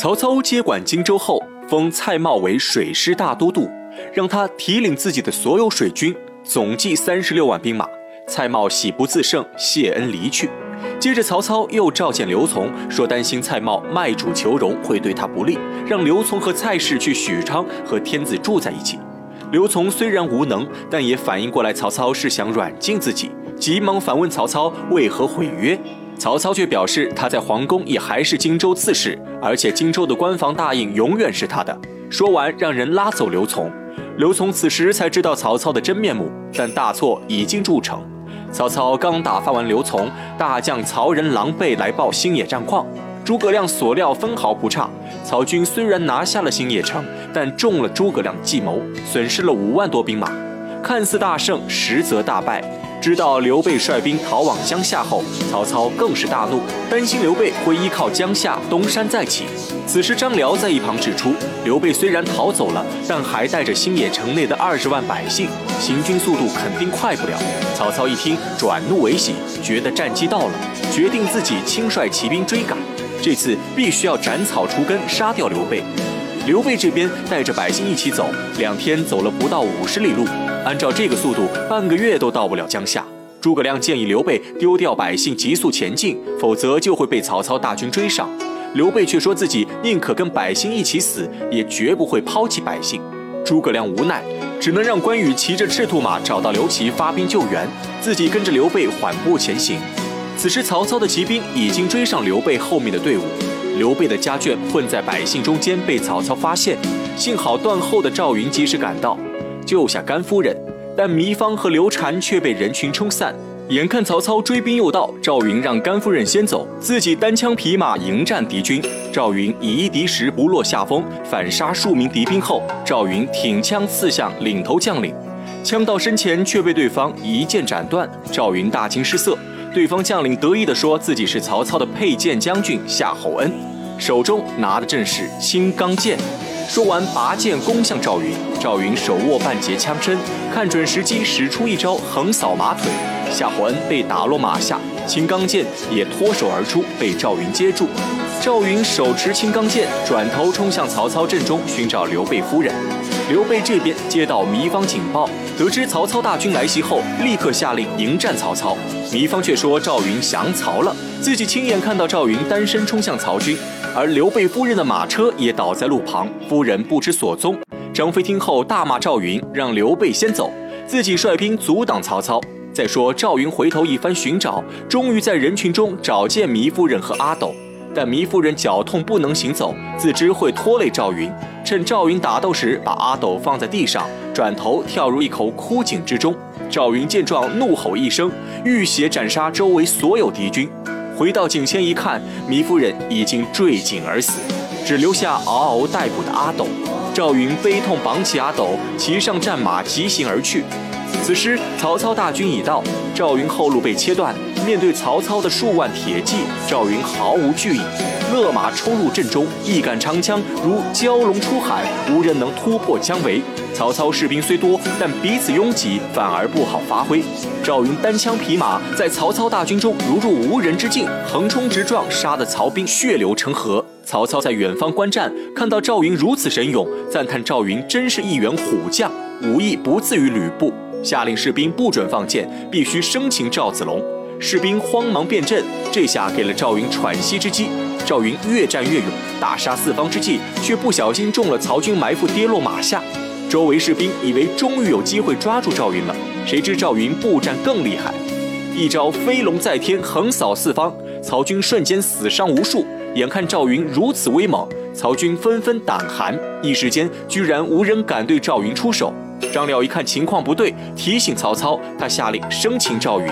曹操接管荆州后，封蔡瑁为水师大都督，让他提领自己的所有水军，总计36万兵马。蔡瑁喜不自胜，谢恩离去。接着曹操又召见刘琮，说担心蔡瑁卖主求荣会对他不利，让刘琮和蔡氏去许昌和天子住在一起。刘琮虽然无能，但也反应过来曹操是想软禁自己，急忙反问曹操为何毁约。曹操却表示他在皇宫也还是荆州刺史，而且荆州的官房大印永远是他的。说完让人拉走刘琮。刘琮此时才知道曹操的真面目，但大错已经铸成。曹操刚打发完刘琮，大将曹仁狼狈来报新野战况。诸葛亮所料分毫不差，曹军虽然拿下了新野城，但中了诸葛亮计谋，损失了5万多兵马。看似大胜，实则大败。知道刘备率兵逃往江夏后，曹操更是大怒，担心刘备会依靠江夏东山再起。此时张辽在一旁指出，刘备虽然逃走了，但还带着新野城内的20万百姓，行军速度肯定快不了。曹操一听转怒为喜，觉得战机到了，决定自己亲率骑兵追赶，这次必须要斩草除根，杀掉刘备。刘备这边带着百姓一起走，2天走了不到50里路，按照这个速度，半个月都到不了江夏。诸葛亮建议刘备丢掉百姓急速前进，否则就会被曹操大军追上。刘备却说自己宁可跟百姓一起死，也绝不会抛弃百姓。诸葛亮无奈，只能让关羽骑着赤兔马找到刘琦发兵救援，自己跟着刘备缓步前行。此时曹操的骑兵已经追上刘备后面的队伍，刘备的家眷混在百姓中间被曹操发现，幸好断后的赵云及时赶到救下甘夫人，但糜芳和刘禅却被人群冲散。眼看曹操追兵又到，赵云让甘夫人先走，自己单枪匹马迎战敌军。赵云以1敌10不落下风，反杀数名敌兵后，赵云挺枪刺向领头将领，枪到身前却被对方一剑斩断。赵云大惊失色，对方将领得意地说自己是曹操的配剑将军夏侯恩，手中拿的正是青钢剑。说完拔剑攻向赵云，赵云手握半截枪身，看准时机使出一招横扫马腿，夏侯恩被打落马下，青钢剑也脱手而出，被赵云接住。赵云手持青钢剑转头冲向曹操阵中寻找刘备夫人。刘备这边接到糜芳警报，得知曹操大军来袭后，立刻下令迎战曹操。糜芳却说赵云降曹了，自己亲眼看到赵云单身冲向曹军，而刘备夫人的马车也倒在路旁，夫人不知所踪。张飞听后大骂赵云，让刘备先走，自己率兵阻挡曹操。再说赵云回头一番寻找，终于在人群中找见糜夫人和阿斗，但糜夫人脚痛不能行走，自知会拖累赵云，趁赵云打斗时把阿斗放在地上，转头跳入一口枯井之中。赵云见状怒吼一声，浴血斩杀周围所有敌军。回到井前一看，糜夫人已经坠井而死，只留下嗷嗷待哺的阿斗。赵云悲痛绑起阿斗，骑上战马疾行而去。此时曹操大军已到，赵云后路被切断，面对曹操的数万铁骑，赵云毫无惧意，勒马冲入阵中，一杆长枪如蛟龙出海，无人能突破枪围。曹操士兵虽多，但彼此拥挤，反而不好发挥。赵云单枪匹马在曹操大军中如入无人之境，横冲直撞，杀得曹兵血流成河。曹操在远方观战，看到赵云如此神勇，赞叹赵云真是一员虎将，武艺不自于吕布，下令士兵不准放箭，必须生擒赵子龙。士兵慌忙变阵，这下给了赵云喘息之机。赵云越战越勇，大杀四方之际，却不小心中了曹军埋伏，跌落马下。周围士兵以为终于有机会抓住赵云了，谁知赵云步战更厉害，一招飞龙在天横扫四方，曹军瞬间死伤无数。眼看赵云如此威猛，曹军纷纷胆寒，一时间居然无人敢对赵云出手。张辽一看情况不对，提醒曹操，他下令生擒赵云，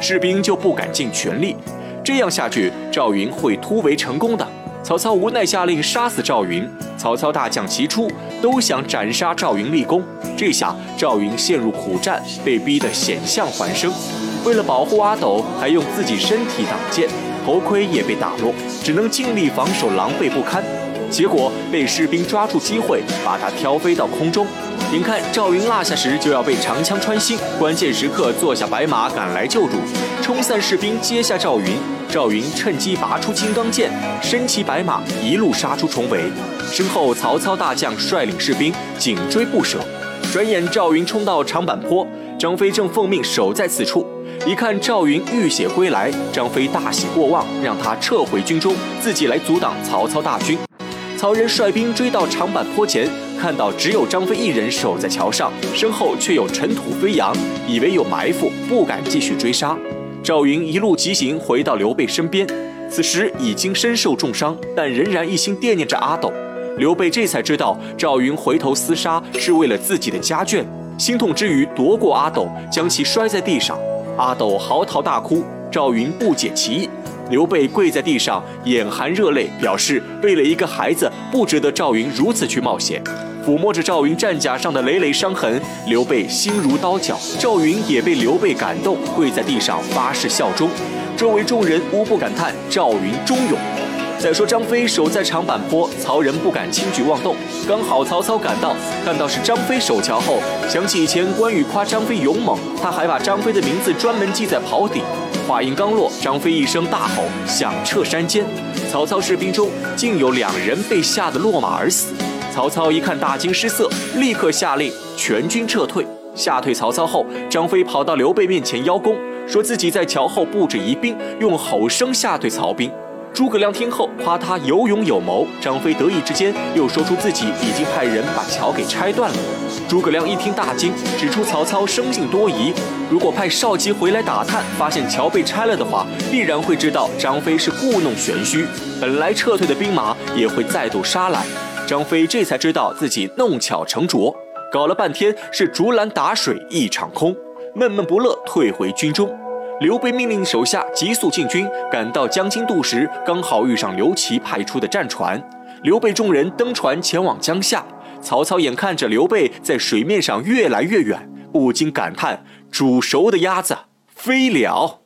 士兵就不敢尽全力，这样下去赵云会突围成功的。曹操无奈下令杀死赵云，曹操大将齐出都想斩杀赵云立功，这下赵云陷入苦战，被逼得险象环生。为了保护阿斗，还用自己身体挡箭，头盔也被打落，只能尽力防守，狼狈不堪。结果被士兵抓住机会，把他挑飞到空中，眼看赵云落下时就要被长枪穿心，关键时刻坐下白马赶来救助。冲散士兵接下赵云，赵云趁机拔出金刚剑，身骑白马一路杀出重围，身后曹操大将率领士兵紧追不舍。转眼赵云冲到长坂坡，张飞正奉命守在此处。一看赵云浴血归来，张飞大喜过望，让他撤回军中，自己来阻挡曹操大军。曹仁率兵追到长坂坡前，看到只有张飞一人守在桥上，身后却有尘土飞扬，以为有埋伏，不敢继续追杀。赵云一路急行回到刘备身边，此时已经身受重伤，但仍然一心惦念着阿斗。刘备这才知道赵云回头厮杀是为了自己的家眷，心痛之余夺过阿斗，将其摔在地上。阿斗嚎啕大哭，赵云不解其意。刘备跪在地上，眼含热泪，表示为了一个孩子，不值得赵云如此去冒险。抚摸着赵云战甲上的累累伤痕，刘备心如刀绞。赵云也被刘备感动，跪在地上发誓效忠。周围众人无不感叹赵云忠勇。再说张飞守在长坂坡，曹仁不敢轻举妄动。刚好曹操赶到，看到是张飞守桥后，想起以前关羽夸张飞勇猛，他还把张飞的名字专门记在袍底。话音刚落，张飞一声大吼，响彻山间。曹操士兵中竟有2人被吓得落马而死。曹操一看大惊失色，立刻下令全军撤退。吓退曹操后，张飞跑到刘备面前邀功，说自己在桥后布置疑兵，用吼声吓退曹兵。诸葛亮听后夸他有勇有谋，张飞得意之间又说出自己已经派人把桥给拆断了。诸葛亮一听大惊，指出曹操生性多疑，如果派少奇回来打探，发现桥被拆了的话，必然会知道张飞是故弄玄虚，本来撤退的兵马也会再度杀来。张飞这才知道自己弄巧成拙，搞了半天是竹篮打水一场空，闷闷不乐退回军中。刘备命令手下急速进军，赶到江津渡时，刚好遇上刘琦派出的战船。刘备众人登船前往江夏，曹操眼看着刘备在水面上越来越远，不禁感叹：煮熟的鸭子飞了。